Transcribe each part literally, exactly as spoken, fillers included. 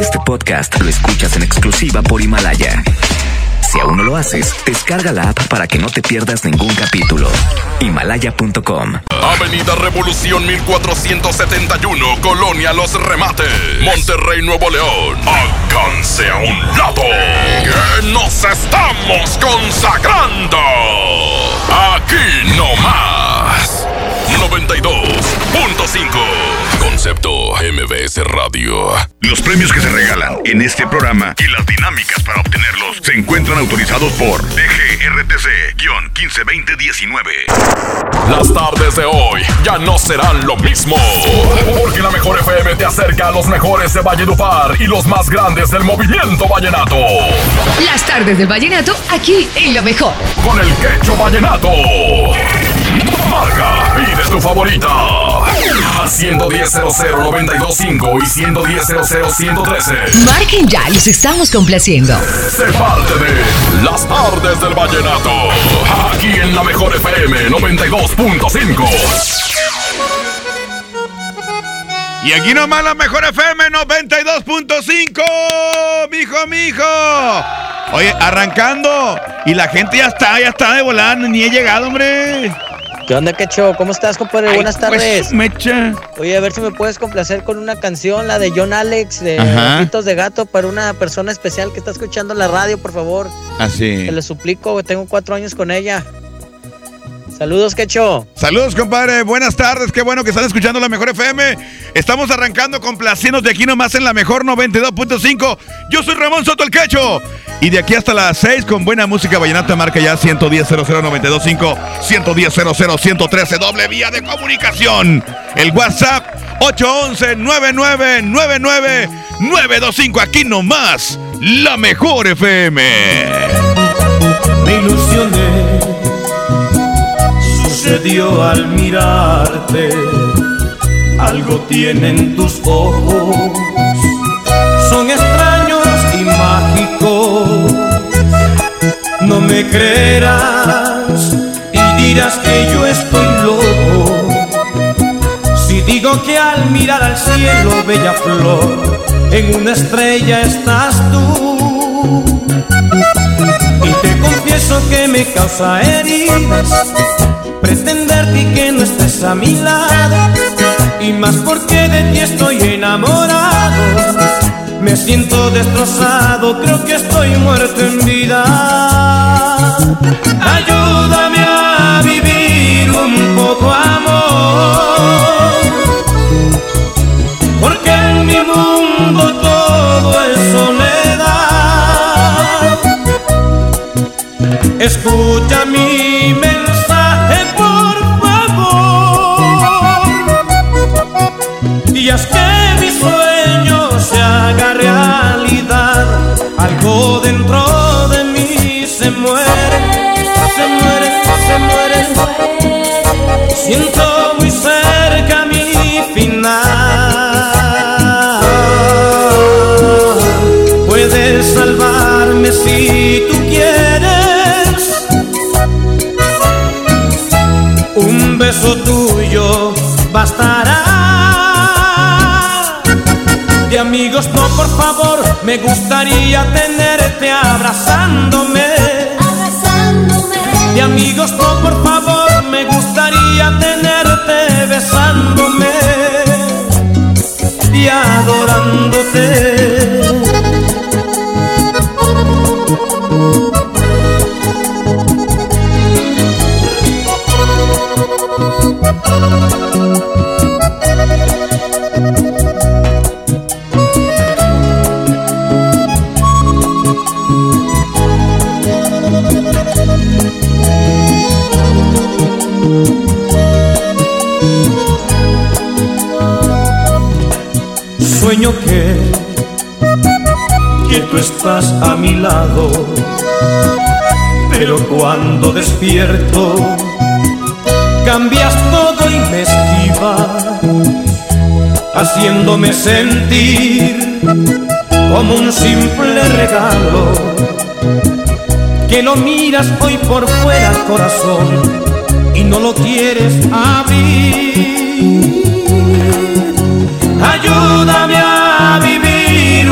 Este podcast lo escuchas en exclusiva por Himalaya. Si aún no lo haces, descarga la app para que no te pierdas ningún capítulo. Himalaya punto com. Avenida Revolución mil cuatrocientos setenta y uno, Colonia Los Remates, Monterrey, Nuevo León. Alcance a un lado, que nos estamos consagrando. Aquí no más. noventa y dos punto cinco. Concepto M B S Radio. Los premios que se regalan en este programa y las dinámicas para obtenerlos se encuentran autorizados por D G R T C guion quince veinte diecinueve. Las tardes de hoy ya no serán lo mismo, porque la mejor F M te acerca a los mejores de Valledupar y los más grandes del movimiento vallenato. Las tardes del vallenato aquí en Lo Mejor. Con el Kecho vallenato. Marca, pide tu favorita a ciento diez cero cero nueve dos cinco y ciento diez cero cero ciento trece. Marquen ya, los estamos complaciendo. Se parte de las tardes del vallenato, aquí en la mejor F M noventa y dos punto cinco. Y aquí nomás la mejor F M noventa y dos punto cinco. Mijo, mijo. Oye, arrancando. Y la gente ya está, ya está de volar. Ni he llegado, hombre. ¿Qué onda, Kecho? ¿Cómo estás, compadre? Ay, buenas tardes. Pues, mecha. Oye, a ver si me puedes complacer con una canción, la de John Alex, de Boquitos de Gato, para una persona especial que está escuchando la radio, por favor. Así. Te lo suplico, tengo cuatro años con ella. Saludos, Kecho. Saludos, compadre. Buenas tardes. Qué bueno que están escuchando la mejor F M. Estamos arrancando con placinos de aquí nomás en la mejor noventa y dos punto cinco. Yo soy Ramón Soto, el Kecho. Y de aquí hasta las seis con buena música vallenata. Marca ya ciento diez cero cero nueve dos cinco, ciento diez cero cero ciento trece. Doble vía de comunicación. El WhatsApp ocho once nueve nueve nueve nueve nueve dos cinco. Aquí nomás la mejor F M. Me ilusioné. Sucedió al mirarte, algo tienen tus ojos, son extraños y mágicos. No me creerás y dirás que yo estoy loco si digo que al mirar al cielo, bella flor, en una estrella estás tú. Y te confieso que me causa heridas pretenderte y que no estés a mi lado, y más porque de ti estoy enamorado. Me siento destrozado, creo que estoy muerto en vida. Ayúdame a vivir un poco, amor, porque en mi mundo todo es soledad. Escucha mi mensaje, días que mi sueño se haga realidad. Algo dentro de mí se muere, se muere, se muere. Siento muy cerca mi final. Puedes salvarme si tú quieres. Un beso tuyo bastará. De amigos no, por favor, me gustaría tenerte abrazándome, abrazándome. De amigos no, por favor, me gustaría tenerte besándome y adorándote. Sueño que, que tú estás a mi lado, pero cuando despierto cambias todo y me esquivas, haciéndome sentir como un simple regalo. Que lo miras hoy por fuera, corazón, y no lo quieres abrir. Ayúdame a vivir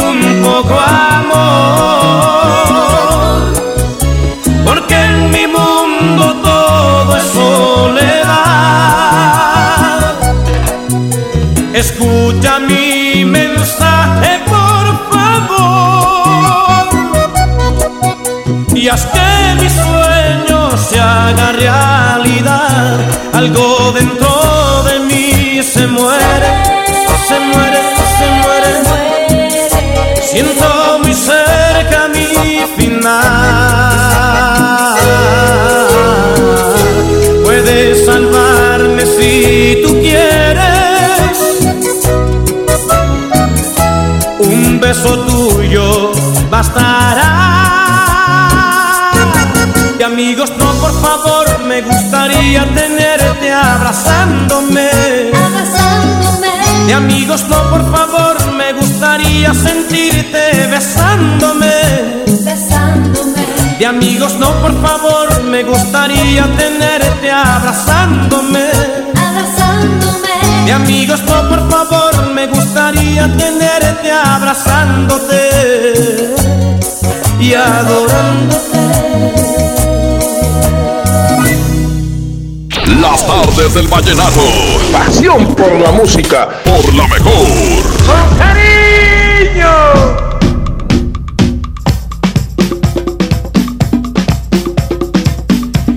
algo dentro de mí se muere, se muere, se muere. Siento muy cerca mi final. Puedes salvarme si tú quieres. Un beso tuyo bastará. Y amigos, no, por favor. Me gustaría tenerte abrazándome, abrazándome. De amigos no, por favor, me gustaría sentirte besándome, besándome. De amigos no, por favor, me gustaría tenerte abrazándome, abrazándome. De amigos no, por favor, me gustaría tenerte abrazándote y adorándote. Las tardes del vallenato. Pasión por la música. Por la mejor. ¡Con cariño!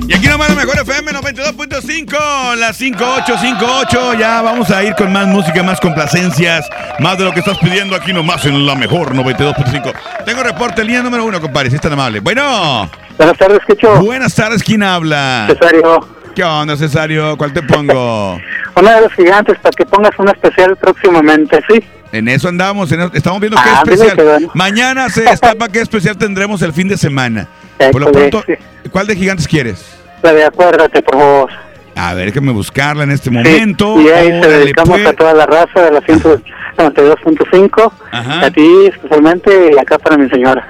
Y aquí nomás la mejor F M noventa y dos punto cinco. Las cinco ocho cinco ocho. Ya vamos a ir con más música, más complacencias. Más de lo que estás pidiendo aquí nomás en la mejor noventa y dos punto cinco. Tengo reporte, línea número uno, compadre. Si es tan amable. Bueno. Buenas tardes, Kecho. Buenas tardes, ¿quién habla? Cesario. ¿Qué onda, Cesario? ¿Cuál te pongo? Una de los gigantes, para que pongas una especial próximamente, ¿sí? En eso andamos, en eso, estamos viendo ah, qué especial. Que bueno. Mañana se destapa qué especial tendremos el fin de semana. Eso por lo pronto, es, sí. ¿Cuál de gigantes quieres? La de Acuérdate, por favor. A ver, déjame buscarla en este momento. Sí, y ahí oh, se dedicamos pues a toda la raza de la ciento noventa y dos punto cinco, a ti especialmente y acá para mi señora.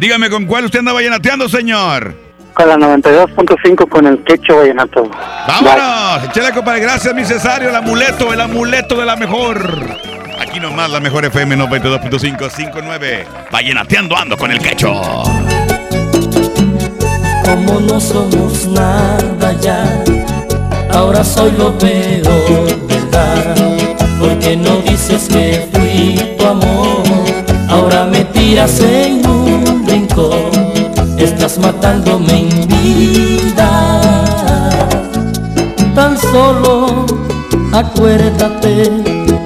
Dígame, ¿con cuál usted anda vallenateando, señor? Con la noventa y dos punto cinco, con el Kecho Vallenato. ¡Vámonos! Échale, compadre. Gracias, mi Cesario. El amuleto, el amuleto de la mejor. Aquí nomás la mejor F M noventa y dos punto cinco, cincuenta y nueve. Vallenateando ando con el Kecho. Como no somos nada ya, ahora soy lo peor, ¿verdad? Porque no dices que fui tu amor, ahora me tiras en un rincón. Estás matándome en vida. Tan solo acuérdate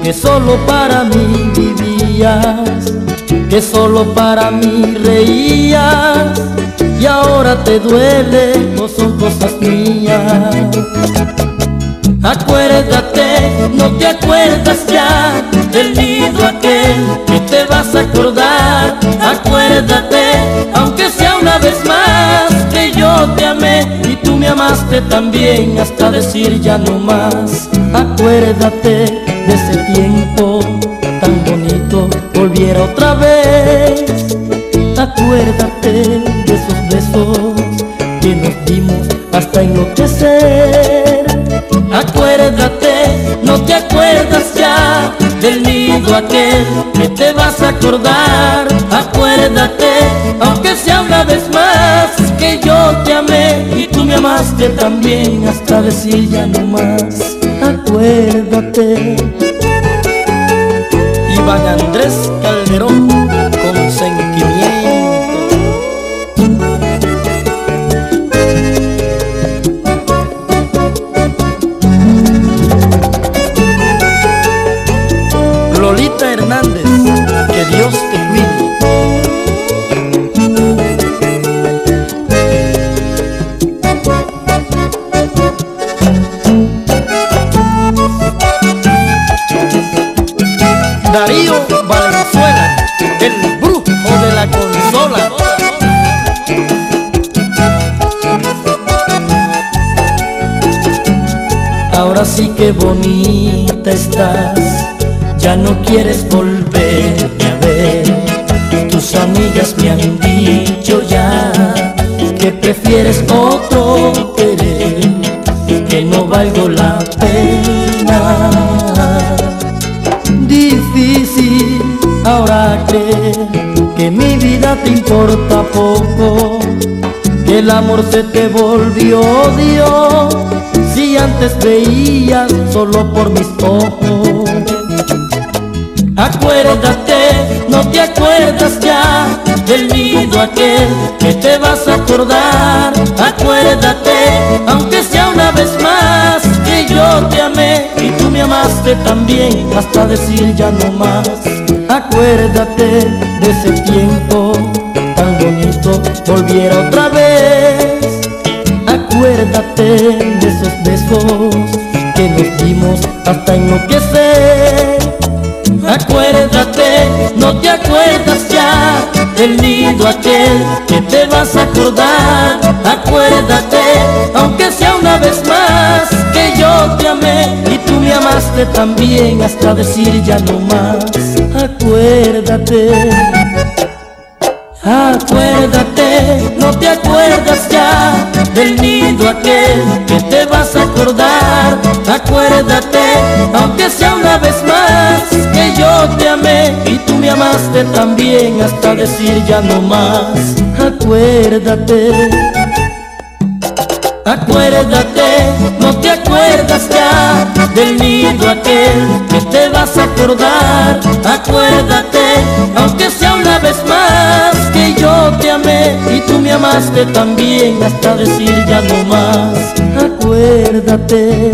que solo para mí vivías, que solo para mí reías, y ahora te duele, no son cosas mías. Acuérdate, no te acuerdas ya del nido aquel que te vas a acordar. Acuérdate, aunque sea una vez más, que yo te amé y tú me amaste también, hasta decir ya no más. Acuérdate de ese tiempo tan bonito, volviera otra vez. Acuérdate de esos besos que nos dimos hasta enloquecer. Acuérdate, no te acuerdas ya del nido aquel que te vas a acordar. Acuérdate, aunque sea una vez más, que yo te amé y tú me amaste también, hasta decir ya no más. Acuérdate. Iván Andrés Calderón, con sentimiento. Lolita Hernández, que Dios te cuide. Darío Valenzuela, el brujo de la consola. Ahora sí que bonita estás, ya no quieres volverme a ver. Tus amigas me han dicho ya que prefieres otro querer, que no valgo la pena. Difícil ahora creer que mi vida te importa poco, que el amor se te volvió odio, si antes veías solo por mis ojos. Acuérdate, no te acuerdas ya del nido aquel que te vas a acordar. Acuérdate, aunque sea una vez más, adelante también hasta decir ya no más. Acuérdate de ese tiempo tan bonito, volviera otra vez. Acuérdate de esos besos que nos dimos hasta enloquecer. Acuérdate, no te acuerdas ya del nido aquel que te vas a acordar. Acuérdate, aunque sea una vez más, que yo te amé y tú me amaste también hasta decir ya no más. Acuérdate, acuérdate, no te acuerdas ya del nido aquel que te vas a acordar. Acuérdate, aunque sea una vez más, que yo te amé y tú me amaste también hasta decir ya no más. Acuérdate, acuérdate, no te acuerdas ya del nido aquel que te vas a acordar. Acuérdate, aunque sea una vez más, que yo te amé y tú me amaste también hasta decir ya no más. Acuérdate.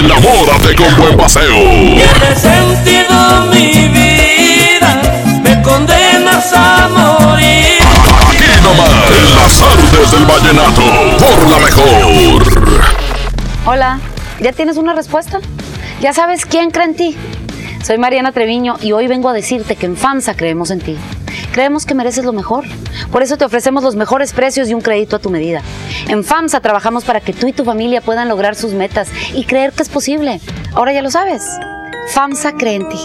Enamórate con buen paseo. Tiene sentido mi vida, me condenas a morir. Aquí nomás, en las artes del vallenato, por la mejor. Hola, ¿ya tienes una respuesta? ¿Ya sabes quién cree en ti? Soy Mariana Treviño y hoy vengo a decirte que en FAMSA creemos en ti. Creemos que mereces lo mejor. Por eso te ofrecemos los mejores precios y un crédito a tu medida. En FAMSA trabajamos para que tú y tu familia puedan lograr sus metas y creer que es posible. Ahora ya lo sabes. FAMSA cree en ti.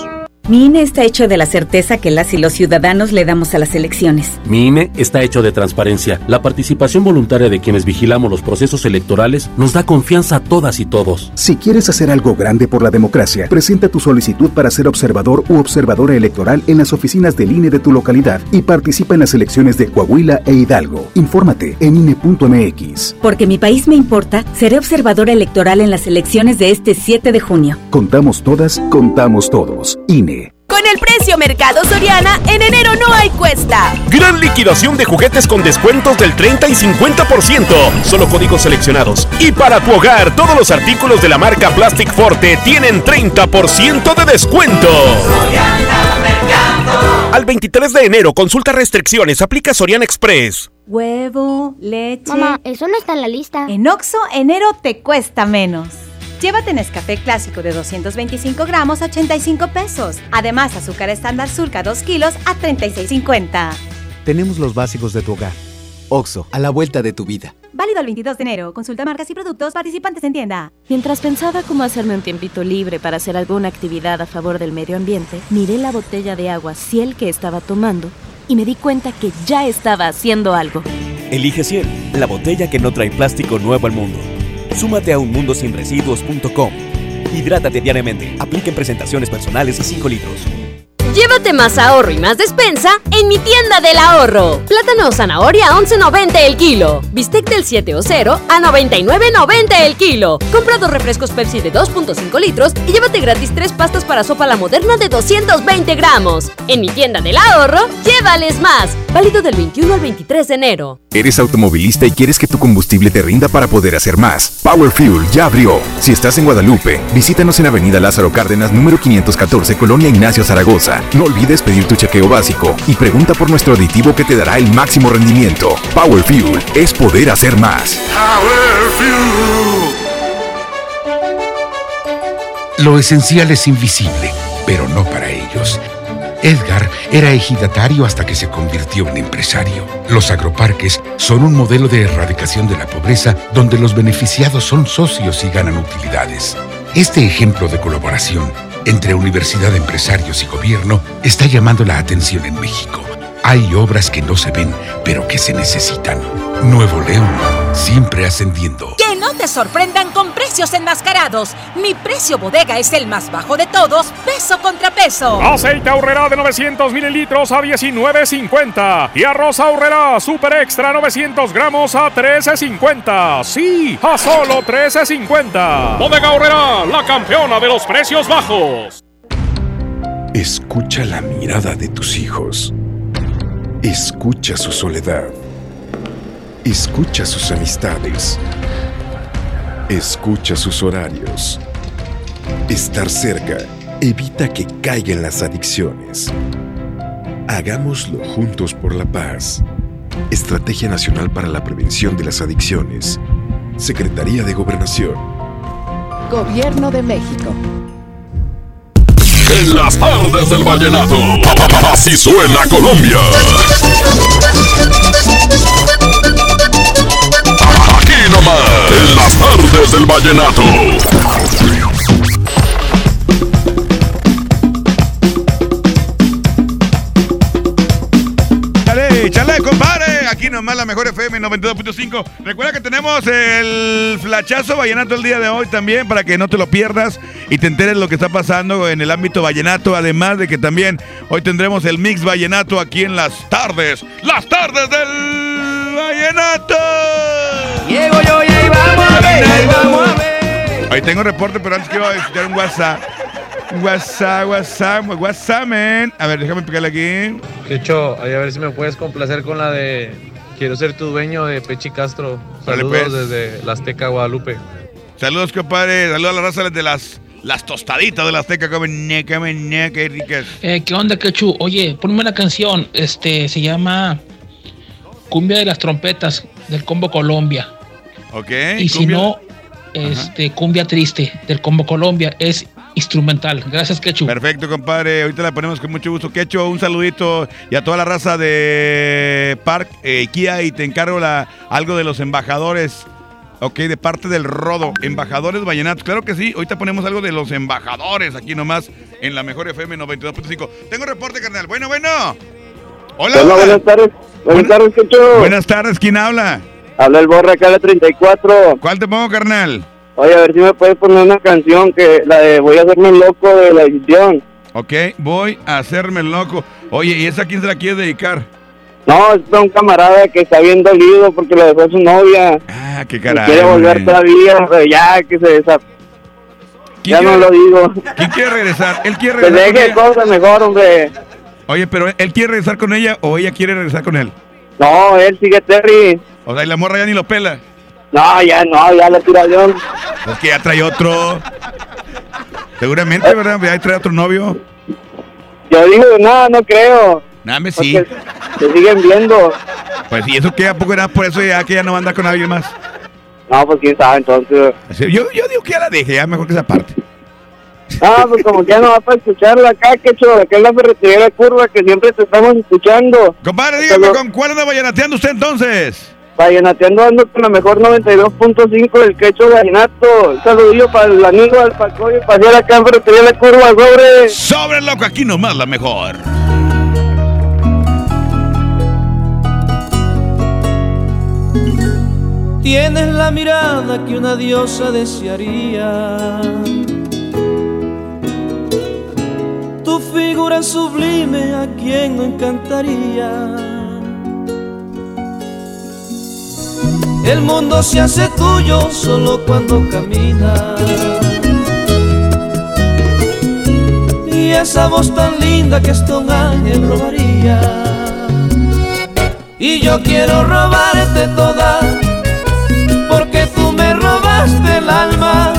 Mi I N E está hecho de la certeza que las y los ciudadanos le damos a las elecciones. Mi I N E está hecho de transparencia. La participación voluntaria de quienes vigilamos los procesos electorales nos da confianza a todas y todos. Si quieres hacer algo grande por la democracia, presenta tu solicitud para ser observador u observadora electoral en las oficinas del I N E de tu localidad y participa en las elecciones de Coahuila e Hidalgo. Infórmate en I N E punto M X. Porque mi país me importa, seré observadora electoral en las elecciones de este siete de junio. Contamos todas, contamos todos. I N E. Con el precio Mercado Soriana, en enero no hay cuesta. Gran liquidación de juguetes con descuentos del treinta y cincuenta por ciento. Solo códigos seleccionados. Y para tu hogar, todos los artículos de la marca Plastic Forte tienen treinta por ciento de descuento. Soriana Mercado. Al veintitrés de enero, consulta restricciones, aplica Soriana Express. Huevo, leche... Mamá, eso no está en la lista. En Oxxo, enero te cuesta menos. Llévate Nescafé Clásico de doscientos veinticinco gramos a ochenta y cinco pesos. Además, azúcar estándar Surca dos kilos a treinta y seis cincuenta. Tenemos los básicos de tu hogar. Oxxo, a la vuelta de tu vida. Válido el veintidós de enero. Consulta marcas y productos participantes en tienda. Mientras pensaba cómo hacerme un tiempito libre para hacer alguna actividad a favor del medio ambiente, miré la botella de agua Ciel que estaba tomando y me di cuenta que ya estaba haciendo algo. Elige Ciel, la botella que no trae plástico nuevo al mundo. Súmate a un mundo sin residuos punto com. Hidrátate diariamente. Apliquen presentaciones personales y cinco litros. Llévate más ahorro y más despensa en mi tienda del ahorro. Plátano o zanahoria a once noventa el kilo. Bistec del siete o cero a noventa y nueve noventa el kilo. Compra dos refrescos Pepsi de dos punto cinco litros y llévate gratis tres pastas para sopa La Moderna de doscientos veinte gramos. En mi tienda del ahorro, llévales más. Válido del veintiuno al veintitrés de enero. ¿Eres automovilista y quieres que tu combustible te rinda para poder hacer más? Power Fuel ya abrió. Si estás en Guadalupe, visítanos en Avenida Lázaro Cárdenas, número quinientos catorce, Colonia Ignacio Zaragoza. No olvides pedir tu chequeo básico y pregunta por nuestro aditivo que te dará el máximo rendimiento. Power Fuel es poder hacer más. Power Fuel. Lo esencial es invisible, pero no para ellos. Edgar era ejidatario hasta que se convirtió en empresario. Los agroparques son un modelo de erradicación de la pobreza donde los beneficiados son socios y ganan utilidades. Este ejemplo de colaboración entre universidad, de empresarios y gobierno está llamando la atención en México. Hay obras que no se ven, pero que se necesitan. Nuevo León, siempre ascendiendo. Que no te sorprendan con precios enmascarados. Mi precio bodega es el más bajo de todos, peso contra peso. Aceite Aurrera de novecientos mililitros a diecinueve cincuenta. Y arroz Aurrera Super Extra novecientos gramos a trece cincuenta. Sí, a solo trece cincuenta. Bodega Aurrera, la campeona de los precios bajos. Escucha la mirada de tus hijos. Escucha su soledad. Escucha sus amistades. Escucha sus horarios. Estar cerca evita que caigan las adicciones. Hagámoslo juntos por la paz. Estrategia Nacional para la Prevención de las Adicciones. Secretaría de Gobernación. Gobierno de México. En las tardes del vallenato, así suena Colombia. Aquí nomás, en las tardes del vallenato. Chale, chale, compadre. Aquí nomás la mejor F M noventa y dos punto cinco. Recuerda que tenemos el Flechazo Vallenato el día de hoy también, para que no te lo pierdas y te enteres lo que está pasando en el ámbito vallenato. Además de que también hoy tendremos el Mix Vallenato aquí en las tardes. ¡Las tardes del vallenato! Llego yo y ahí vamos a ver, ahí vamos a ver. Hoy tengo reporte, pero antes que iba a escuchar un WhatsApp. WhatsApp, WhatsApp, WhatsApp, man. A ver, déjame picarle aquí. Kecho, a ver si me puedes complacer con la de Quiero ser tu dueño de Pechi Castro. Saludos vale, pues. Desde la Azteca, Guadalupe. Saludos, compadre. Saludos a la raza de las, las tostaditas de la Azteca. Comen, comen, qué ricas. Eh, ¿Qué onda, Kecho? Oye, ponme una canción. Este, se llama Cumbia de las Trompetas del Combo Colombia. Ok. Y cumbia. Si no, este, ajá. Cumbia Triste del Combo Colombia. Es instrumental. Gracias, Kecho. Perfecto, compadre. Ahorita la ponemos con mucho gusto. Kecho, un saludito y a toda la raza de Park eh, Kia, y te encargo la, algo de los embajadores. Ok, de parte del Rodo. Embajadores vallenatos. Claro que sí. Ahorita ponemos algo de los embajadores aquí nomás en la mejor F M noventa y dos punto cinco. Tengo reporte, carnal. Bueno, bueno. Hola. Hola, buenas tardes. Buenas tardes, Kecho. Buenas tardes. ¿Quién habla? Habla el Borre acá de treinta y cuatro. ¿Cuál te pongo, carnal? Oye, a ver si me puedes poner una canción, que la de Voy a hacerme loco de la edición. Ok, voy a hacerme loco. Oye, ¿y esa quién se la quiere dedicar? No, es para un camarada que está bien dolido porque lo dejó su novia. Ah, qué caray. Y quiere volver man. Todavía, pero ya que se desa... Ya quiere... no lo digo. ¿Quién quiere regresar? Él quiere regresar. Que deje cosas mejor, hombre. Oye, pero ¿él quiere regresar con ella o ella quiere regresar con él? No, él sigue Terry. O sea, y la morra ya ni lo pela. No, ya no, ya le tira John. Es que ya trae otro. Seguramente, ¿verdad? Ya trae otro novio. Yo digo, no, no creo. Dame sí. Te siguen viendo. Pues sí, eso que a poco era por eso ya que ya no anda con alguien más. No, pues quién sabe, entonces. Yo, yo digo que ya la deje, ya mejor que esa parte. Ah, pues como ya no va para escucharla acá, Kecho, acá en la ferretería de curva que siempre te estamos escuchando. Compadre, dígame, ¿con cuál anda vallenateando usted entonces? Vallenateando ando con la mejor noventa y dos punto cinco del Kecho Vallenato. Un saludillo para el amigo, al Pacoy, y pasear acá en Ferretería La Curva, sobre. Sobre, loco, aquí nomás la mejor. Tienes la mirada que una diosa desearía, tu figura sublime a quien no encantaría. El mundo se hace tuyo solo cuando caminas. Y esa voz tan linda que Stone Ángel robaría. Y yo quiero robarte toda, porque tú me robaste el alma.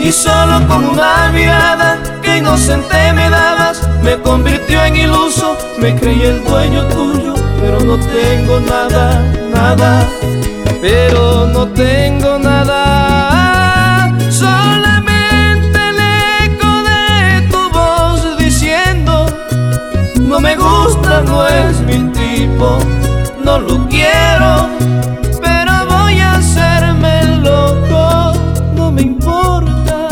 Y solo con una mirada que inocente me dabas, me convirtió en iluso, me creí el dueño tuyo. Pero no tengo nada, nada. Pero no tengo nada, solamente el eco de tu voz diciendo: no me gusta, no es mi tipo, no lo quiero, pero voy a hacerme loco. No me importa,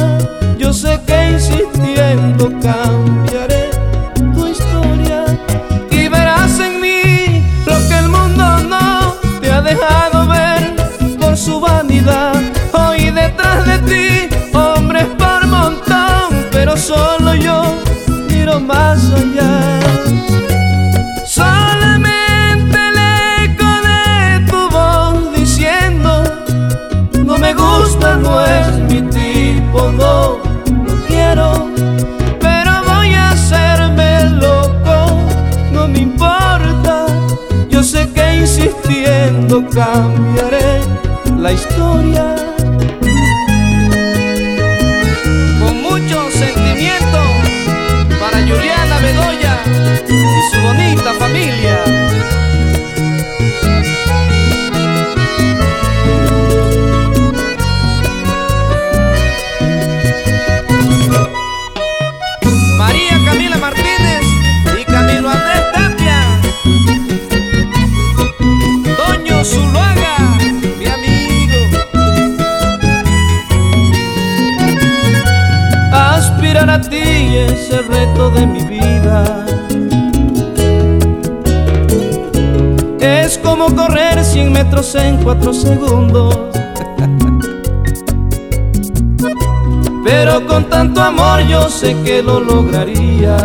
yo sé que insistiendo cambiaré tu historia y verás en mí lo que el mundo no te ha dejado ver. Su vanidad, hoy detrás de ti, hombres por montón, pero solo yo miro más allá. Solamente el eco de tu voz diciendo: no me gusta, no es mi tipo, no lo quiero, pero voy a hacerme loco. No me importa, yo sé que insistiendo cambiaré la historia. Juliana Bedoya y su bonita familia. María Camila Martínez y Camilo Andrés Tapia. Toño Zuluaga, mi amigo. Aspirar a ti es el reto de mi vida. Es como correr cien metros en cuatro segundos. Pero con tanto amor yo sé que lo lograría.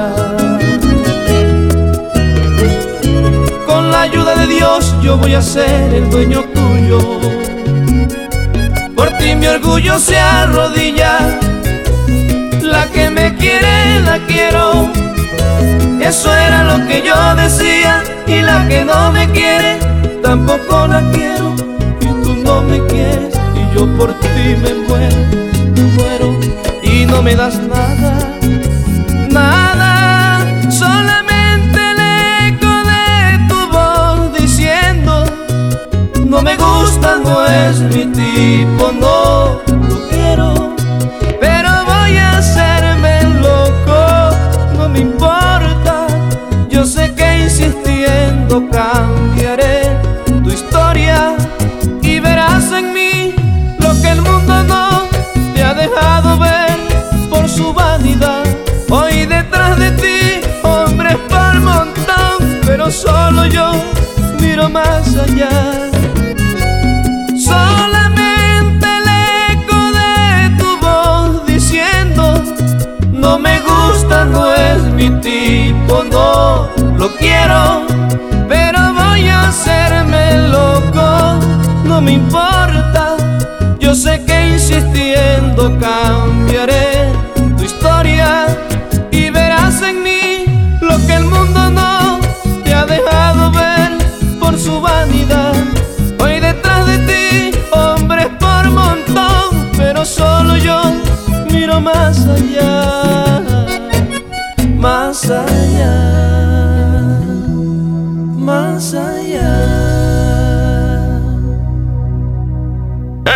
Con la ayuda de Dios yo voy a ser el dueño tuyo. Por ti mi orgullo se arrodilla. La que me quiere, la quiero. Eso era lo que yo decía. Y la que no me quiere, tampoco la quiero. Y tú no me quieres, y yo por ti me muero, me muero. Y no me das nada, nada. Solamente el eco de tu voz diciendo: no me gusta, no es mi tipo, no lo quiero. Cambiaré tu historia y verás en mí lo que el mundo no te ha dejado ver por su vanidad. Hoy detrás de ti, hombres por montón, pero solo yo miro más allá. Solamente el eco de tu voz diciendo: no me gusta, no es mi tipo, no lo quiero. No me importa, yo sé que insistiendo cambiaré tu historia y verás en mí lo que el mundo no te ha dejado ver por su vanidad. Hoy detrás de ti, hombres por montón, pero solo yo miro más allá, más allá, más allá.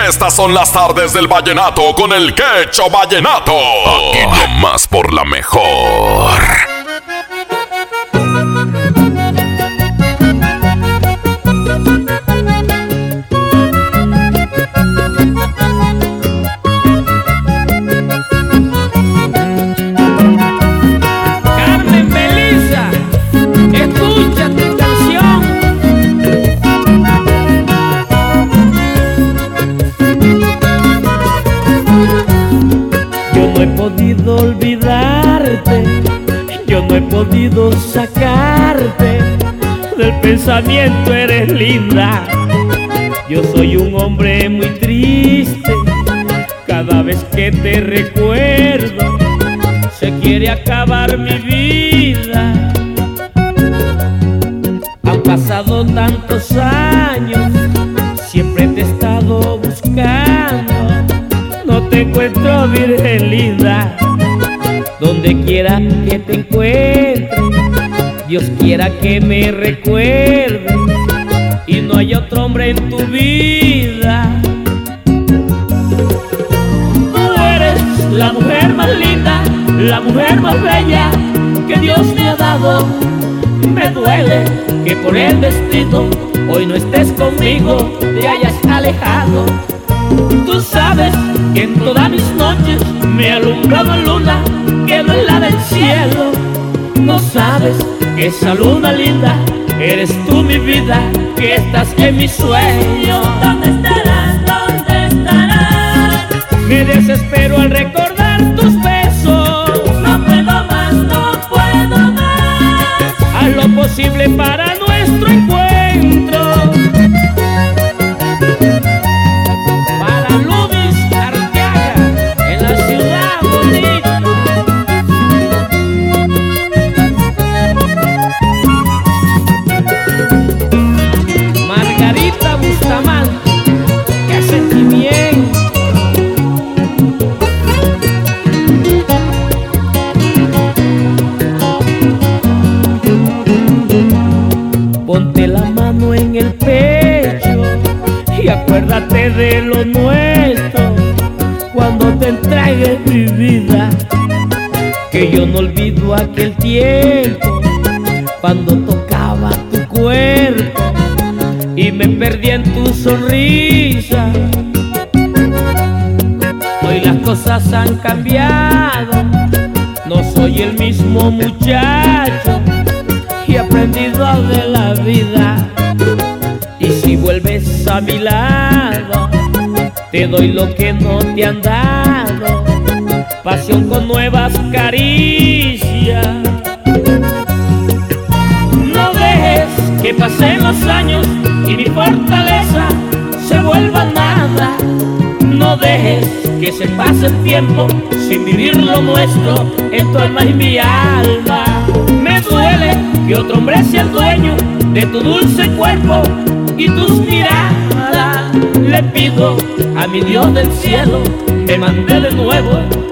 Estas son las tardes del vallenato con el Kecho Vallenato. Aquí nomás por la mejor. Olvidarte, yo no he podido sacarte del pensamiento, eres linda. Yo soy un hombre muy triste cada vez que te recuerdo. Se quiere acabar mi vida. Han pasado tantos años, siempre te he estado buscando. No te encuentro, virgen linda. Donde quiera que te encuentre, Dios quiera que me recuerde, y no hay otro hombre en tu vida. Tú eres la mujer más linda, la mujer más bella que Dios me ha dado. Me duele que por el vestido hoy no estés conmigo, te hayas alejado. Tú sabes que en todas mis noches me ha alumbrado luna que no es la del cielo. No sabes que esa luna linda eres tú mi vida, que estás en mi sueño. ¿Dónde estarás? ¿Dónde estarás? Me desespero al recordar tus besos. No puedo más, no puedo más. Haz lo posible para nuestro encuentro. de lo nuestro cuando te entregues mi vida. Que yo no olvido aquel tiempo cuando tocaba tu cuerpo y me perdí en tu sonrisa. Hoy las cosas han cambiado, no soy el mismo muchacho y he aprendido de la vida. Y si vuelves a mi lado, te doy lo que no te han dado, pasión con nuevas caricias. No dejes que pasen los años y mi fortaleza se vuelva nada. No dejes que se pase el tiempo sin vivir lo nuestro en tu alma y mi alma. Me duele que otro hombre sea el dueño de tu dulce cuerpo y tus miradas. Le pido a mi Dios del cielo que mande de nuevo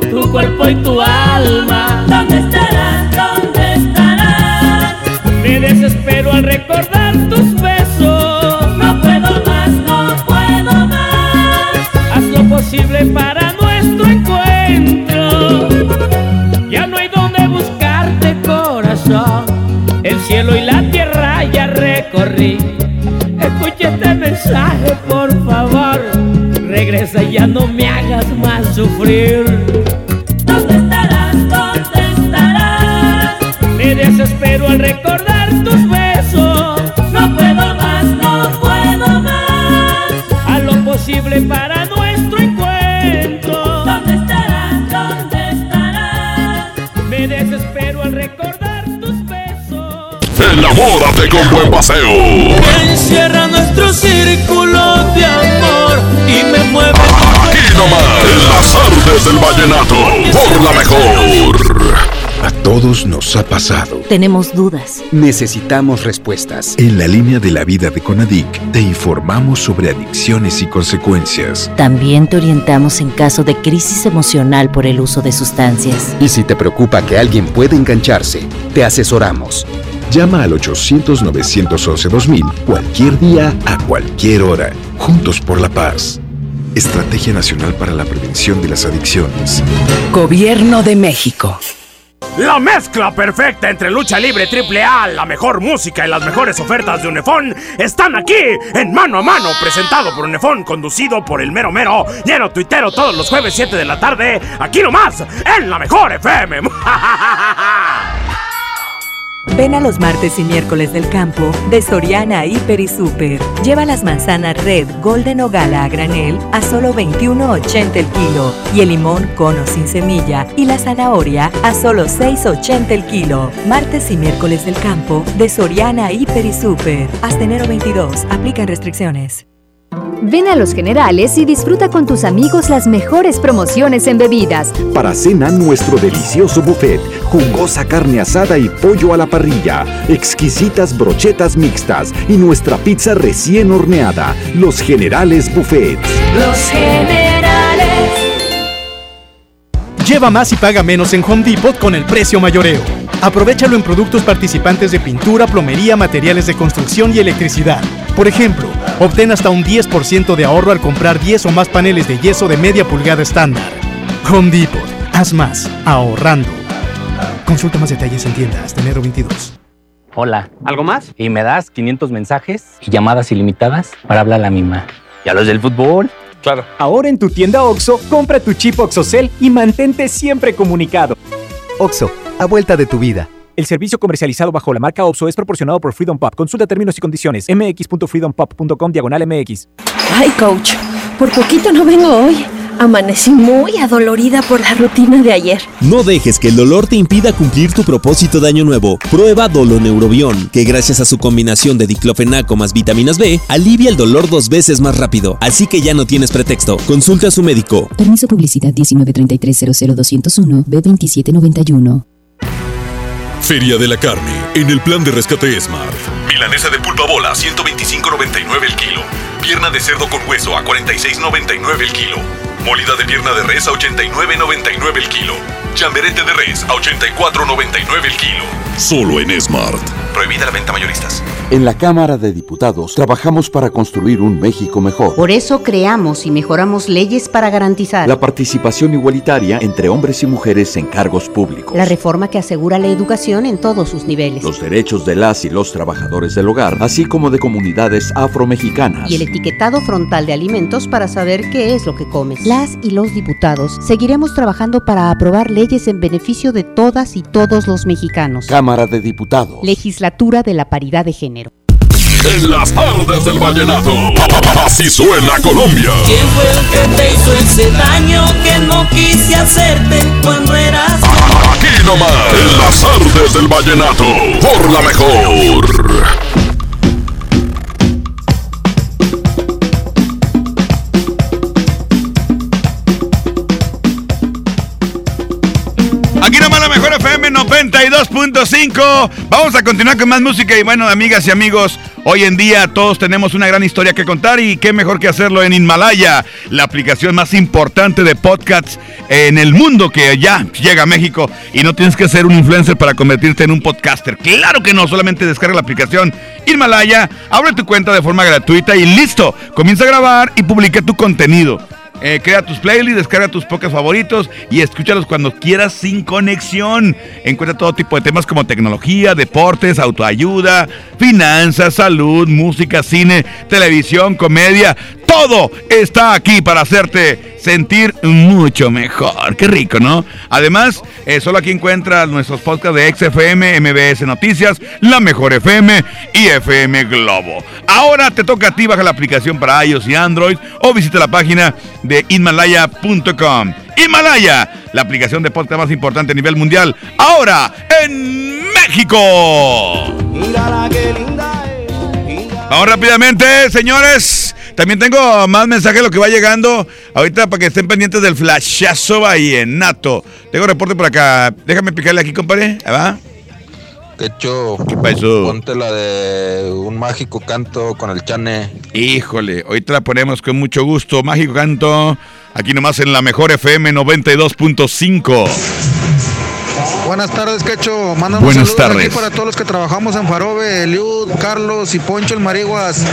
tu cuerpo y tu alma. ¿Dónde estarás? ¿Dónde estarás? Me desespero al recordar tus besos. No puedo más, no puedo más. Haz lo posible para nuestro encuentro. Ya no hay donde buscarte, corazón. El cielo y la tierra ya recorrí. Escucha este mensaje, por favor. Regresa y ya no me hagas más sufrir. ¿Dónde estarás? ¿Dónde estarás? Me desespero al recordar tus besos. No puedo más, no puedo más. Haz lo posible para nuestro encuentro. ¿Dónde estarás? ¿Dónde estarás? Me desespero al recordar. Enamórate con buen paseo. Encierra nuestro círculo de amor y me mueve. Aquí nomás, en las artes del vallenato, por la mejor. A todos nos ha pasado. Tenemos dudas. Necesitamos respuestas. En la línea de la vida de Conadic, te informamos sobre adicciones y consecuencias. También te orientamos en caso de crisis emocional por el uso de sustancias. Y si te preocupa que alguien pueda engancharse, te asesoramos. Llama al ochocientos, novecientos once, dos mil cualquier día, a cualquier hora. Juntos por la paz. Estrategia Nacional para la Prevención de las Adicciones. Gobierno de México. La mezcla perfecta entre lucha libre, triple A, la mejor música y las mejores ofertas de Unefón están aquí en Mano a Mano, presentado por Unefón, conducido por el mero mero, lleno tuitero, todos los jueves siete de la tarde, aquí nomás, en la mejor F M. Ven a los martes y miércoles del campo de Soriana Hiper y Super. Lleva las manzanas Red, Golden o Gala a granel a solo veintiuno ochenta el kilo y el limón cono sin semilla y la zanahoria a solo seis ochenta el kilo. Martes y miércoles del campo de Soriana Hiper y Super. Hasta enero veintidós. Aplican restricciones. Ven a Los Generales y disfruta con tus amigos las mejores promociones en bebidas. Para cena, nuestro delicioso buffet, jugosa carne asada y pollo a la parrilla, exquisitas brochetas mixtas y nuestra pizza recién horneada. Los Generales Buffet. Los Generales. Lleva más y paga menos en Home Depot con el precio mayoreo. Aprovéchalo en productos participantes de pintura, plomería, materiales de construcción y electricidad. Por ejemplo, obtén hasta un diez por ciento de ahorro al comprar diez o más paneles de yeso de media pulgada estándar. Home Depot, haz más, ahorrando. Consulta más detalles en tienda hasta enero veintidós. Hola. ¿Algo más? Y me das quinientos mensajes y llamadas ilimitadas para hablar a la misma. ¿Y a los del fútbol? Claro. Ahora en tu tienda Oxxo, compra tu chip OxxoCell y mantente siempre comunicado. Oxxo, a vuelta de tu vida. El servicio comercializado bajo la marca Oxxo es proporcionado por Freedom Pop. Consulta términos y condiciones. mx punto freedom pop punto com diagonal m x. Ay, coach, por poquito no vengo hoy. Amanecí muy adolorida por la rutina de ayer. No dejes que el dolor te impida cumplir tu propósito de año nuevo. Prueba Doloneurobión, que gracias a su combinación de diclofenaco más vitaminas B, alivia el dolor dos veces más rápido. Así que ya no tienes pretexto. Consulta a su médico. Permiso publicidad diecinueve treinta y tres cero cero doscientos uno B veintisiete noventa y uno. Feria de la carne, en el plan de rescate SMART. Milanesa de pulpa bola a ciento veinticinco noventa y nueve el kilo. Pierna de cerdo con hueso a cuarenta y seis noventa y nueve el kilo. Molida de pierna de res a ochenta y nueve noventa y nueve el kilo. Chamberete de res a ochenta y cuatro noventa y nueve el kilo. Solo en SMART. Prohibida la venta a mayoristas. En la Cámara de Diputados trabajamos para construir un México mejor. Por eso creamos y mejoramos leyes para garantizar la participación igualitaria entre hombres y mujeres en cargos públicos, la reforma que asegura la educación en todos sus niveles, los derechos de las y los trabajadores del hogar, así como de comunidades afromexicanas, y el etiquetado frontal de alimentos para saber qué es lo que comes. Las y los diputados seguiremos trabajando para aprobar leyes en beneficio de todas y todos los mexicanos. Cámara de Diputados. Legislatura de la Paridad de Género. En las tardes del vallenato, así suena Colombia. ¿Quién fue el que te hizo ese daño que no quise hacerte cuando eras? Aquí nomás, en las tardes del vallenato, por la mejor. noventa y dos punto cinco. Vamos a continuar con más música. Y bueno, amigas y amigos, hoy en día todos tenemos una gran historia que contar, y qué mejor que hacerlo en Himalaya, la aplicación más importante de podcasts en el mundo, que ya llega a México. Y no tienes que ser un influencer para convertirte en un podcaster. Claro que no, solamente descarga la aplicación Himalaya, abre tu cuenta de forma gratuita y listo, comienza a grabar y publica tu contenido. Eh, crea tus playlists, descarga tus podcasts favoritos y escúchalos cuando quieras sin conexión. Encuentra todo tipo de temas como tecnología, deportes, autoayuda, finanzas, salud, música, cine, televisión, comedia. Todo está aquí para hacerte sentir mucho mejor. Qué rico, ¿no? Además, eh, solo aquí encuentras nuestros podcasts de X F M, M B S Noticias, La Mejor F M y F M Globo. Ahora te toca a ti, baja la aplicación para iOS y Android o visita la página de Himalaya punto com. Himalaya, la aplicación de podcast más importante a nivel mundial, ahora en México. Vamos rápidamente, señores. También tengo más mensajes de lo que va llegando ahorita para que estén pendientes del Flechazo Vallenato. Tengo reporte por acá. Déjame picarle aquí, compadre. Ahí va. Kecho, ponte la de un mágico canto con el Chane. Híjole, hoy te la ponemos con mucho gusto. Mágico canto, aquí nomás en la mejor F M noventa y dos punto cinco. Buenas tardes, Kecho. Mándanos Buenas tardes. Aquí para todos los que trabajamos en Farobe, Eliud, Carlos y Poncho el Mariguas.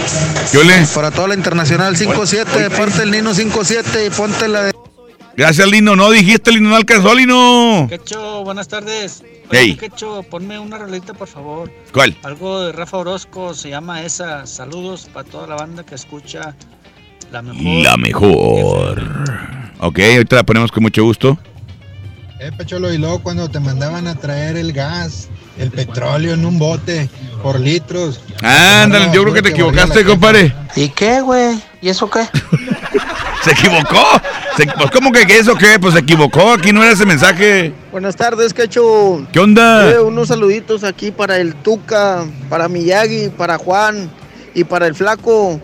¿Qué le? Para toda la Internacional cinco siete, parte el Nino cinco siete y ponte la de... Gracias, Lino. No dijiste, Lino, no alcanzó, Lino. Kecho, buenas tardes. Hey. Kecho, ponme una rolita, por favor. ¿Cuál? Algo de Rafa Orozco, se llama esa. Saludos para toda la banda que escucha la mejor. La mejor. Ok, ahorita la ponemos con mucho gusto. Eh, Pecholo, y luego cuando te mandaban a traer el gas, el petróleo en un bote, por litros. Ándale, yo creo que te equivocaste, compadre. ¿Y qué, güey? ¿Y eso qué? ¿Se equivocó? Se, pues, ¿cómo que eso qué? Pues se equivocó, aquí no era ese mensaje. Buenas tardes, Kecho. ¿Qué onda? Eh, unos saluditos aquí para el Tuca, para Miyagi, para Juan y para el Flaco,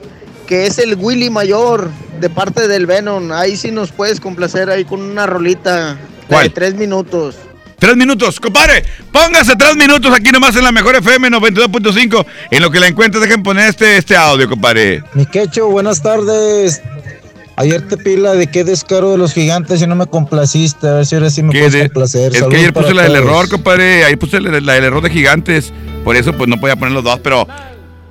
que es el Willy Mayor, de parte del Venom. Ahí sí nos puedes complacer ahí con una rolita. ¿Cuál? De tres minutos. Tres minutos, compadre, póngase tres minutos aquí nomás en la mejor F M noventa y dos punto cinco. En lo que la encuentres, dejen poner este, este audio, compadre. Mi Kecho, buenas tardes. Ayer te pila de qué descaro de los gigantes y no me complaciste. A ver si ahora sí me puedes de, complacer. Es Saludos que ayer puse la todos. Del error, compadre. Ahí puse la, la del error de gigantes. Por eso pues no podía poner los dos, pero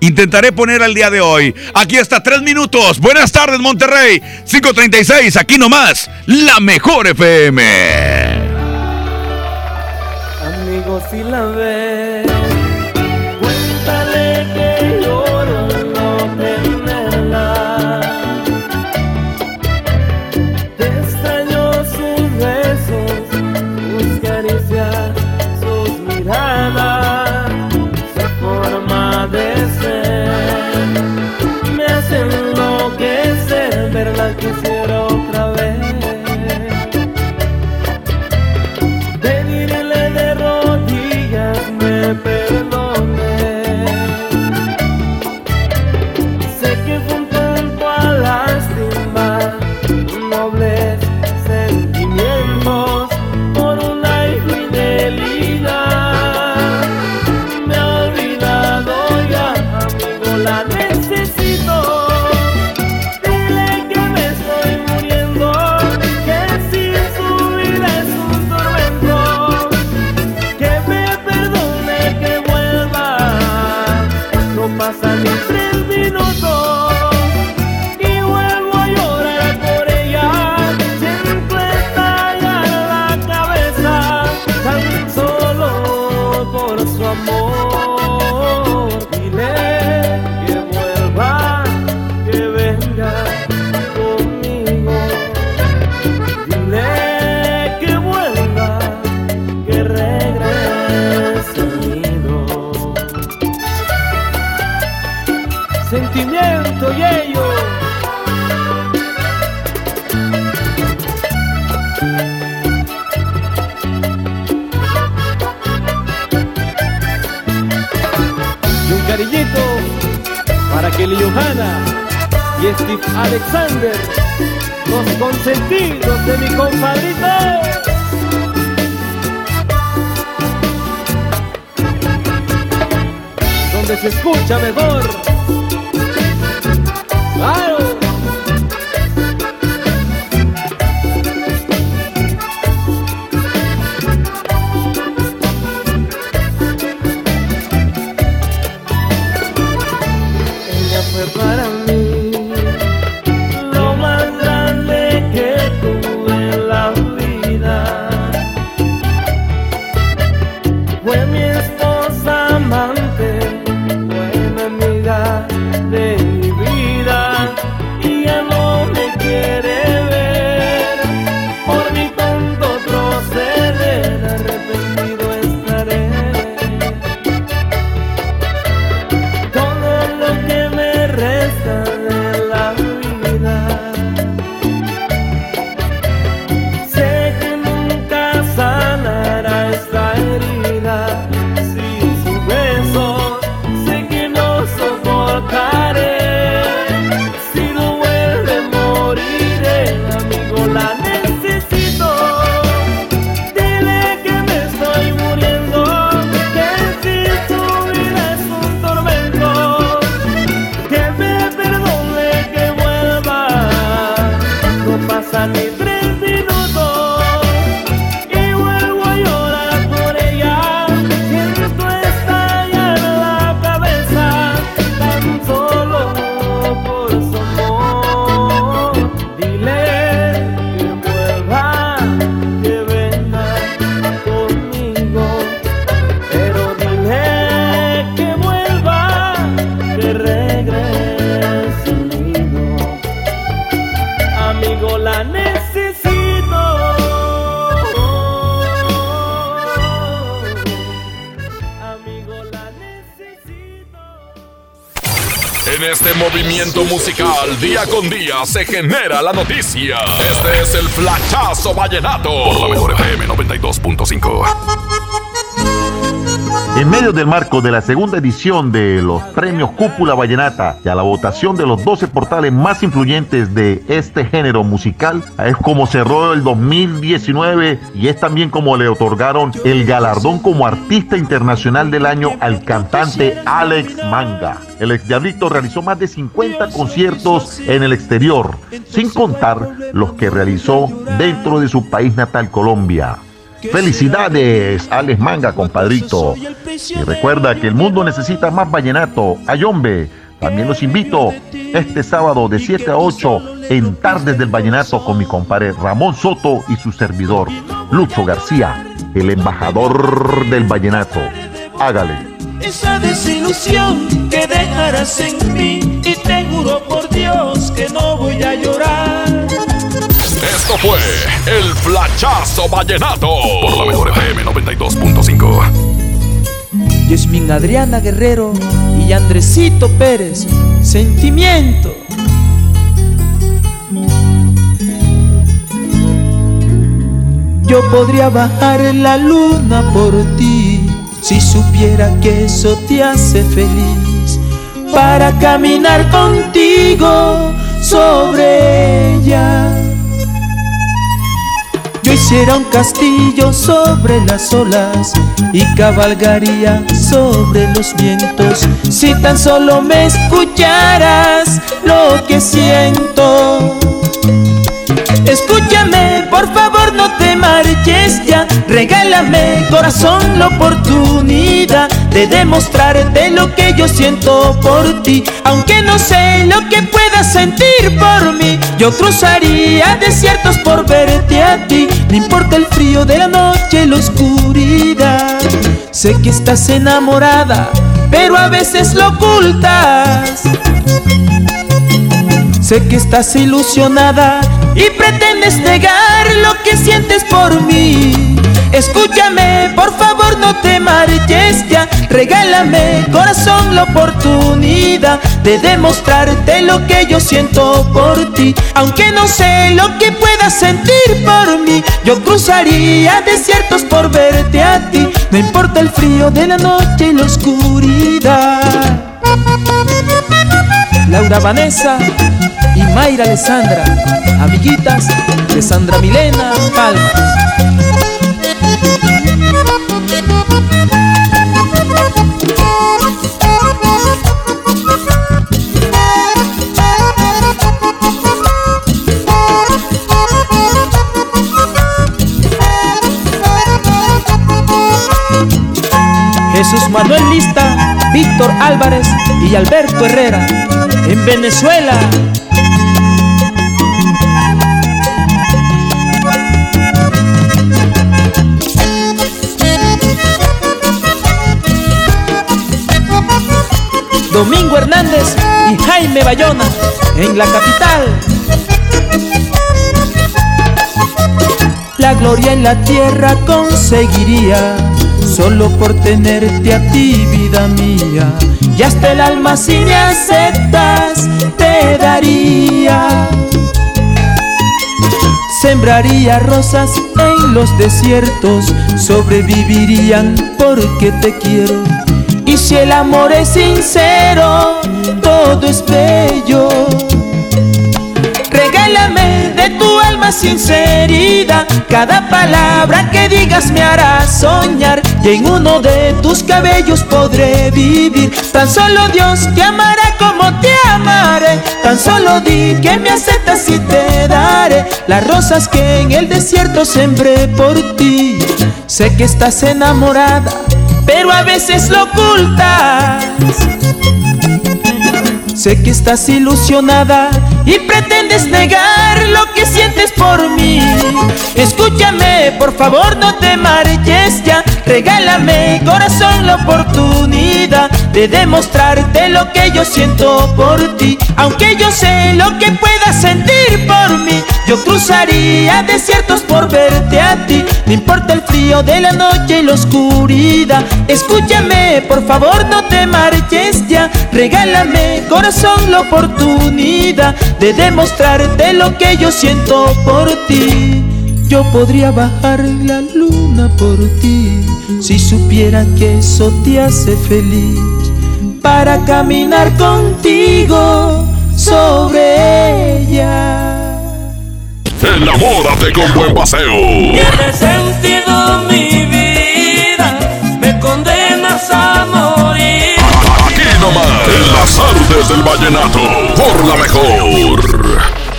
intentaré poner al día de hoy. Aquí está, tres minutos. Buenas tardes, Monterrey. cinco treinta y seis, aquí nomás, la mejor F M. Amigos, si la ves, cuéntale que lloro no tenerla. La quisiera otra vez. Venirle de rodillas me pegó. Y Steve Alexander, los consentidos de mi compadrito. Donde se escucha mejor. ¡Claro! Musical, día con día se genera la noticia. Este es el Flechazo Vallenato por la mejor F M noventa y dos punto cinco. En medio del marco de la segunda edición de los premios Cúpula Vallenata y a la votación de los doce portales más influyentes de este género musical, es como cerró el dos mil diecinueve y es también como le otorgaron el galardón como artista internacional del año al cantante Alex Manga. El ex Diablito realizó más de cincuenta conciertos en el exterior, sin contar los que realizó dentro de su país natal, Colombia. ¡Felicidades, Alex Manga, compadrito! Y recuerda que el mundo necesita más vallenato. ¡Ayombe! También los invito este sábado de siete a ocho en Tardes del Vallenato con mi compadre Ramón Soto y su servidor, Lucho García, el embajador del vallenato. Hágale. Esa desilusión que dejarás en mí, y te juro por Dios que no voy a llorar. Esto fue el Flechazo Vallenato por la mejor F M noventa y dos punto cinco. Yasmin Adriana Guerrero y Andresito Pérez, Sentimiento. Yo podría bajar la luna por ti, si supiera que eso te hace feliz, para caminar contigo sobre ella. Yo hiciera un castillo sobre las olas y cabalgaría sobre los vientos, si tan solo me escucharas lo que siento. Escúchame, por favor, no te marches ya. Regálame, corazón, la oportunidad de demostrarte lo que yo siento por ti. Aunque no sé lo que puedas sentir por mí, yo cruzaría desiertos por verte a ti. No importa el frío de la noche, la oscuridad. Sé que estás enamorada, pero a veces lo ocultas. Sé que estás ilusionada y pretendes negar lo que sientes por mí. Escúchame, por favor, no te marches ya. Regálame, corazón, la oportunidad de demostrarte lo que yo siento por ti. Aunque no sé lo que puedas sentir por mí, yo cruzaría desiertos por verte a ti. No importa el frío de la noche y la oscuridad. Laura Vanessa y Mayra Alessandra, amiguitas de Sandra Milena Palmas. Jesús Manuel Lista, Víctor Álvarez y Alberto Herrera, en Venezuela. Domingo Hernández y Jaime Bayona, en la capital. La gloria en la tierra conseguiría, solo por tenerte a ti, vida mía. Y hasta el alma si me aceptas te daría. Sembraría rosas en los desiertos, sobrevivirían porque te quiero. Y si el amor es sincero, todo es bello. Regálame de tu alma sinceridad, cada palabra que digas me hará soñar, y en uno de tus cabellos podré vivir. Tan solo Dios te amará como te amaré, tan solo di que me aceptas y te daré las rosas que en el desierto sembré por ti. Sé que estás enamorada, pero a veces lo ocultas. Sé que estás ilusionada y pretendes negar lo que sientes por mí. Escúchame, por favor, no te marches ya. Regálame, corazón, la oportunidad de demostrarte lo que yo siento por ti. Aunque yo sé lo que puedas sentir por mí, yo cruzaría desiertos por verte a ti. No importa el frío de la noche y la oscuridad. Escúchame, por favor, no te marches ya. Regálame, corazón, la oportunidad de demostrarte lo que yo siento por ti. Yo podría bajar la luna por ti, si supiera que eso te hace feliz, para caminar contigo sobre ella. Enamórate con buen paseo. Tiene sentido mi vida, me condenas a morir. Aquí nomás, en las artes del vallenato, por la mejor.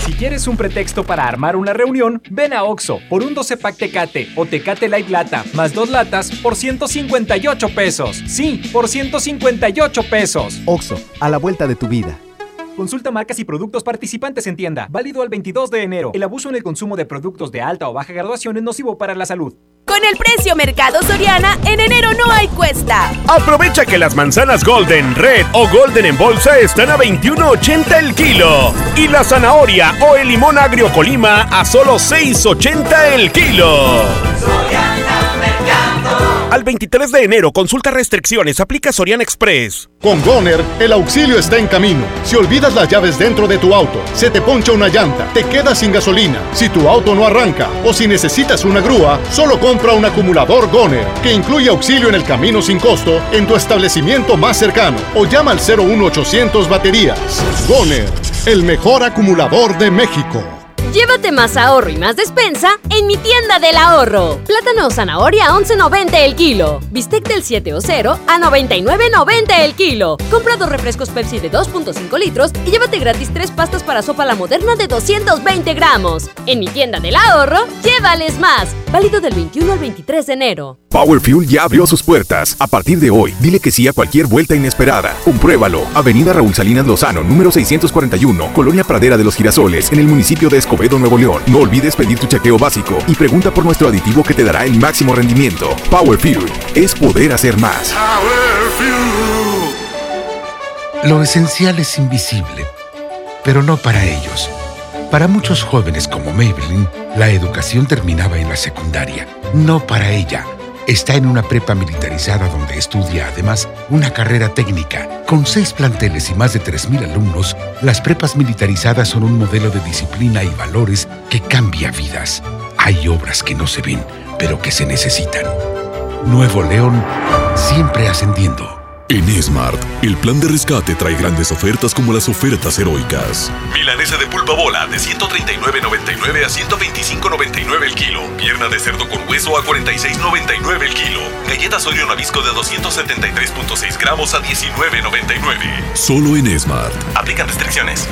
Si quieres un pretexto para armar una reunión, ven a Oxxo por un doce pack Tecate o Tecate Light Lata, más dos latas por ciento cincuenta y ocho pesos. Sí, por ciento cincuenta y ocho pesos. Oxxo, a la vuelta de tu vida. Consulta marcas y productos participantes en tienda. Válido al veintidós de enero. El abuso en el consumo de productos de alta o baja graduación es nocivo para la salud. Con el precio Mercado Soriana, en enero no hay cuesta. Aprovecha que las manzanas Golden, Red o Golden en bolsa están a veintiuno ochenta el kilo. Y la zanahoria o el limón agrio Colima a solo seis ochenta el kilo. Soriana Mercado. Al veintitrés de enero, consulta restricciones, aplica Soriana Express. Con Goner, el auxilio está en camino. Si olvidas las llaves dentro de tu auto, se te poncha una llanta, te quedas sin gasolina, si tu auto no arranca o si necesitas una grúa, solo compra un acumulador Goner, que incluye auxilio en el camino sin costo en tu establecimiento más cercano o llama al cero uno ochocientos baterías. Goner, el mejor acumulador de México. Llévate más ahorro y más despensa en mi tienda del ahorro. Plátano o zanahoria a once noventa el kilo. Bistec del siete o cero a noventa y nueve noventa el kilo. Compra dos refrescos Pepsi de dos punto cinco litros y llévate gratis tres pastas para sopa La Moderna de doscientos veinte gramos. En mi tienda del ahorro, llévales más. Válido del veintiuno al veintitrés de enero. Power Fuel ya abrió sus puertas. A partir de hoy, dile que sí a cualquier vuelta inesperada. Compruébalo. Avenida Raúl Salinas Lozano, número seiscientos cuarenta y uno, Colonia Pradera de los Girasoles, en el municipio de Escobedo, Nuevo León. No olvides pedir tu chequeo básico y pregunta por nuestro aditivo que te dará el máximo rendimiento. Power Fuel es poder hacer más. Lo esencial es invisible, pero no para ellos. Para muchos jóvenes como Maybelline, la educación terminaba en la secundaria. No para ella. Está en una prepa militarizada donde estudia, además, una carrera técnica. Con seis planteles y más de tres mil alumnos, las prepas militarizadas son un modelo de disciplina y valores que cambia vidas. Hay obras que no se ven, pero que se necesitan. Nuevo León, siempre ascendiendo. En Smart, el plan de rescate trae grandes ofertas como las ofertas heroicas. Milanesa de pulpa bola de ciento treinta y nueve noventa y nueve a ciento veinticinco noventa y nueve el kilo. Pierna de cerdo con hueso a cuarenta y seis noventa y nueve el kilo. Galletas Oreo Nabisco de doscientos setenta y tres punto seis gramos a diecinueve noventa y nueve. Solo en Smart. Aplican restricciones.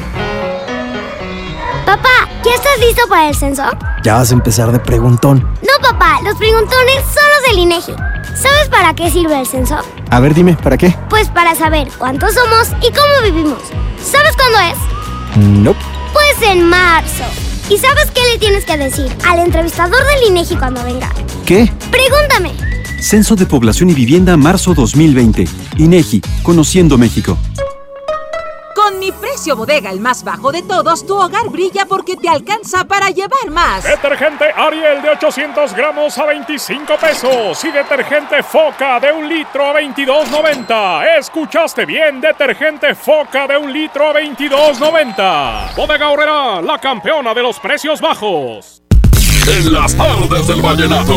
Papá, ¿ya estás listo para el censo? Ya vas a empezar de preguntón. No, papá, los preguntones son los del INEGI. ¿Sabes para qué sirve el censo? A ver, dime, ¿para qué? Pues para saber cuántos somos y cómo vivimos. ¿Sabes cuándo es? No. Nope. Pues en marzo. ¿Y sabes qué le tienes que decir al entrevistador del INEGI cuando venga? ¿Qué? Pregúntame. Censo de Población y Vivienda marzo dos mil veinte. INEGI, Conociendo México. Con mi precio bodega, el más bajo de todos, tu hogar brilla porque te alcanza para llevar más. Detergente Ariel de ochocientos gramos a veinticinco pesos y detergente Foca de un litro a veintidós noventa. ¿Escuchaste bien? Detergente Foca de un litro a veintidós noventa. Bodega Aurrera, la campeona de los precios bajos. En las tardes del vallenato,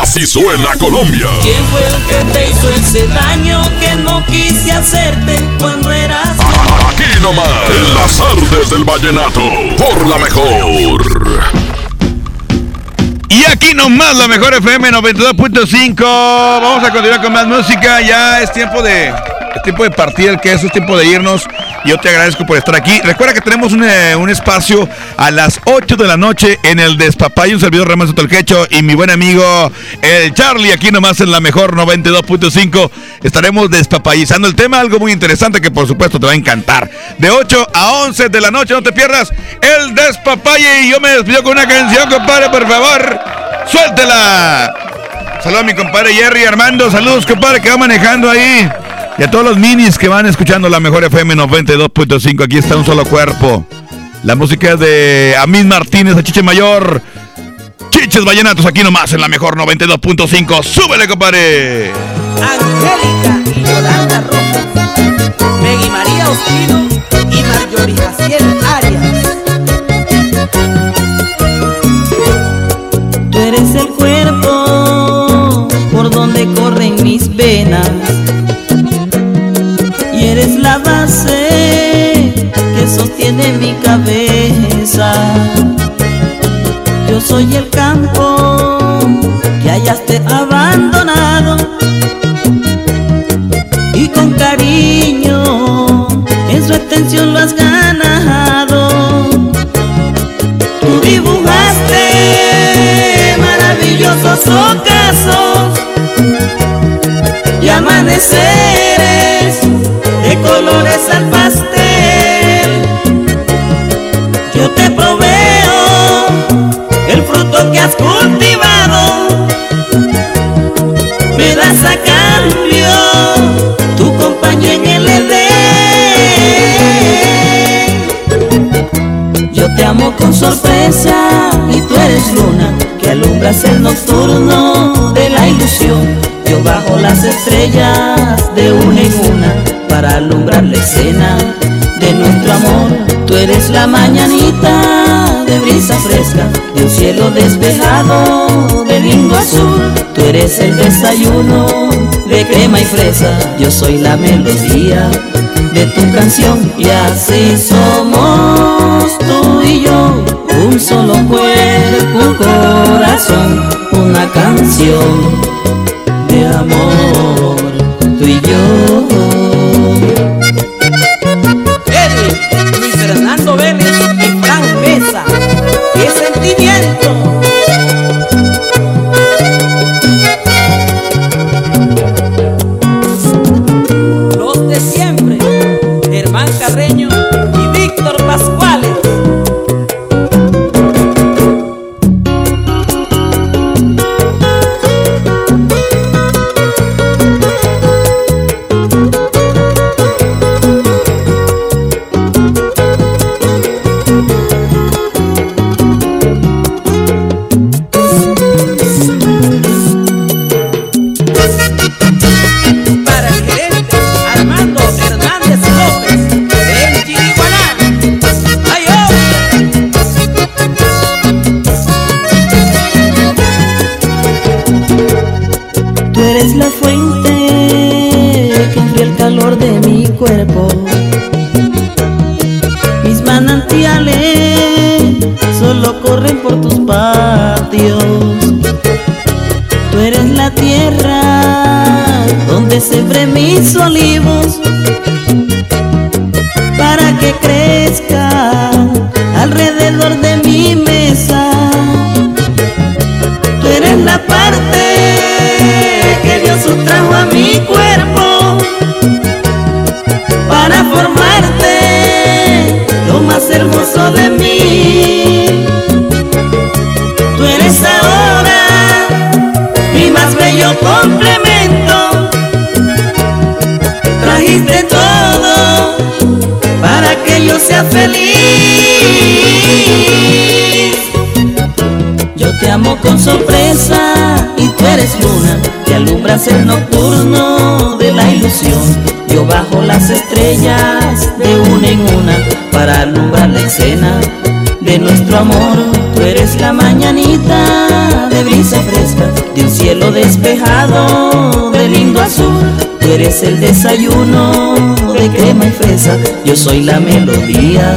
así suena Colombia. ¿Quién fue el que te hizo ese daño que no quise hacerte cuando eras? Aquí nomás, en las tardes del vallenato, por la mejor. Y aquí nomás, la mejor F M noventa y dos punto cinco. Vamos a continuar con más música. Ya es tiempo de... Es tiempo de partir el queso, es tiempo de irnos. Yo te agradezco por estar aquí. Recuerda que tenemos un, eh, un espacio a las ocho de la noche en el Despapay. Un servidor Ramón Soto el Kecho y mi buen amigo el Charlie. Aquí nomás en la mejor noventa y dos punto cinco. Estaremos despapayizando el tema. Algo muy interesante que por supuesto te va a encantar. De ocho a once de la noche, no te pierdas el Despapaye. Y yo me despido con una canción, compadre, por favor. ¡Suéltela! Saludos a mi compadre Jerry Armando. Saludos, compadre, que va manejando ahí. Y a todos los minis que van escuchando la mejor F M noventa y dos punto cinco, aquí está Un Solo Cuerpo. La música de Amin Martínez, el Chiche Mayor. Chiches Vallenatos, aquí nomás en la mejor noventa y dos punto cinco. ¡Súbele, compadre! Angélica y Yolanda Rojas, Megui María Ospino y Marjorie Jaciel Arias. Tú eres el cuerpo por donde corren mis venas. Eres la base que sostiene mi cabeza. Yo soy el campo que hallaste abandonado, y con cariño en su extensión lo has ganado. Tú dibujaste maravillosos ocasos y amaneceres de colores al pastel. Yo te proveo el fruto que has cultivado, me das a cambio tu compañía en el Edén. Yo te amo con sorpresa y tú eres luna que alumbras el nocturno de la ilusión. Yo bajo las estrellas de una en una para alumbrar la escena de nuestro amor. Tú eres la mañanita de brisa fresca, de un cielo despejado de lindo azul. Tú eres el desayuno de crema y fresa, yo soy la melodía de tu canción. Y así somos tú y yo, un un solo cuerpo, un corazón, una canción de amor, tú y yo. El nocturno de la ilusión, yo bajo las estrellas de una en una para alumbrar la escena de nuestro amor. Tú eres la mañanita de brisa fresca, de un cielo despejado de lindo azul. Tú eres el desayuno de crema y fresa, yo soy la melodía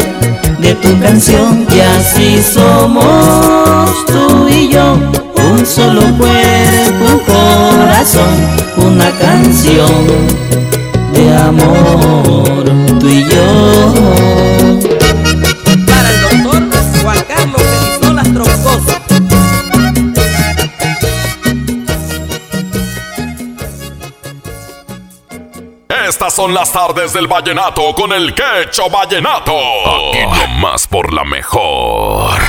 de tu canción. Y así somos tú y yo, un solo cuerpo, un corazón, una canción de amor, tú y yo. Para el doctor Juan Carlos de las Troncosas. Estas son las tardes del vallenato con el Kecho Vallenato. Aquí nomás por la mejor.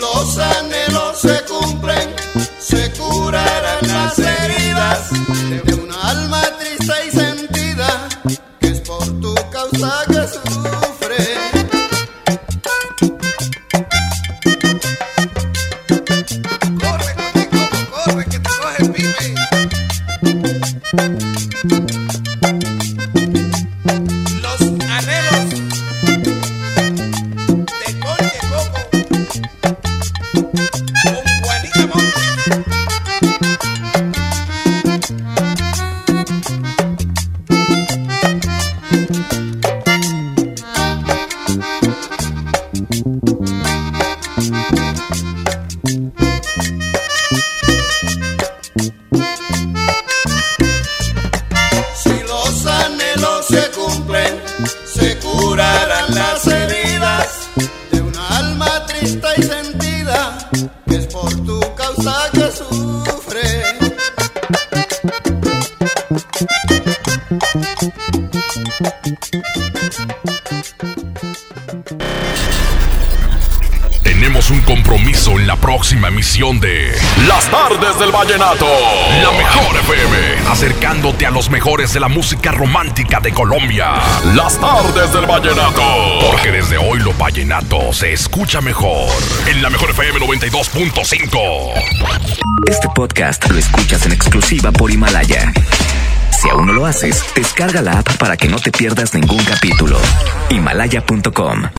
Los anhelos tenemos un compromiso en la próxima emisión de Las Tardes del Vallenato, la mejor F M, acercándote a los mejores de la música romántica de Colombia. Las Tardes del Vallenato, porque desde hoy lo vallenato se escucha mejor en la mejor F M noventa y dos punto cinco. Este podcast lo escuchas en exclusiva por Himalaya. Si aún no lo haces, descarga la app para que no te pierdas ningún capítulo. Himalaya punto com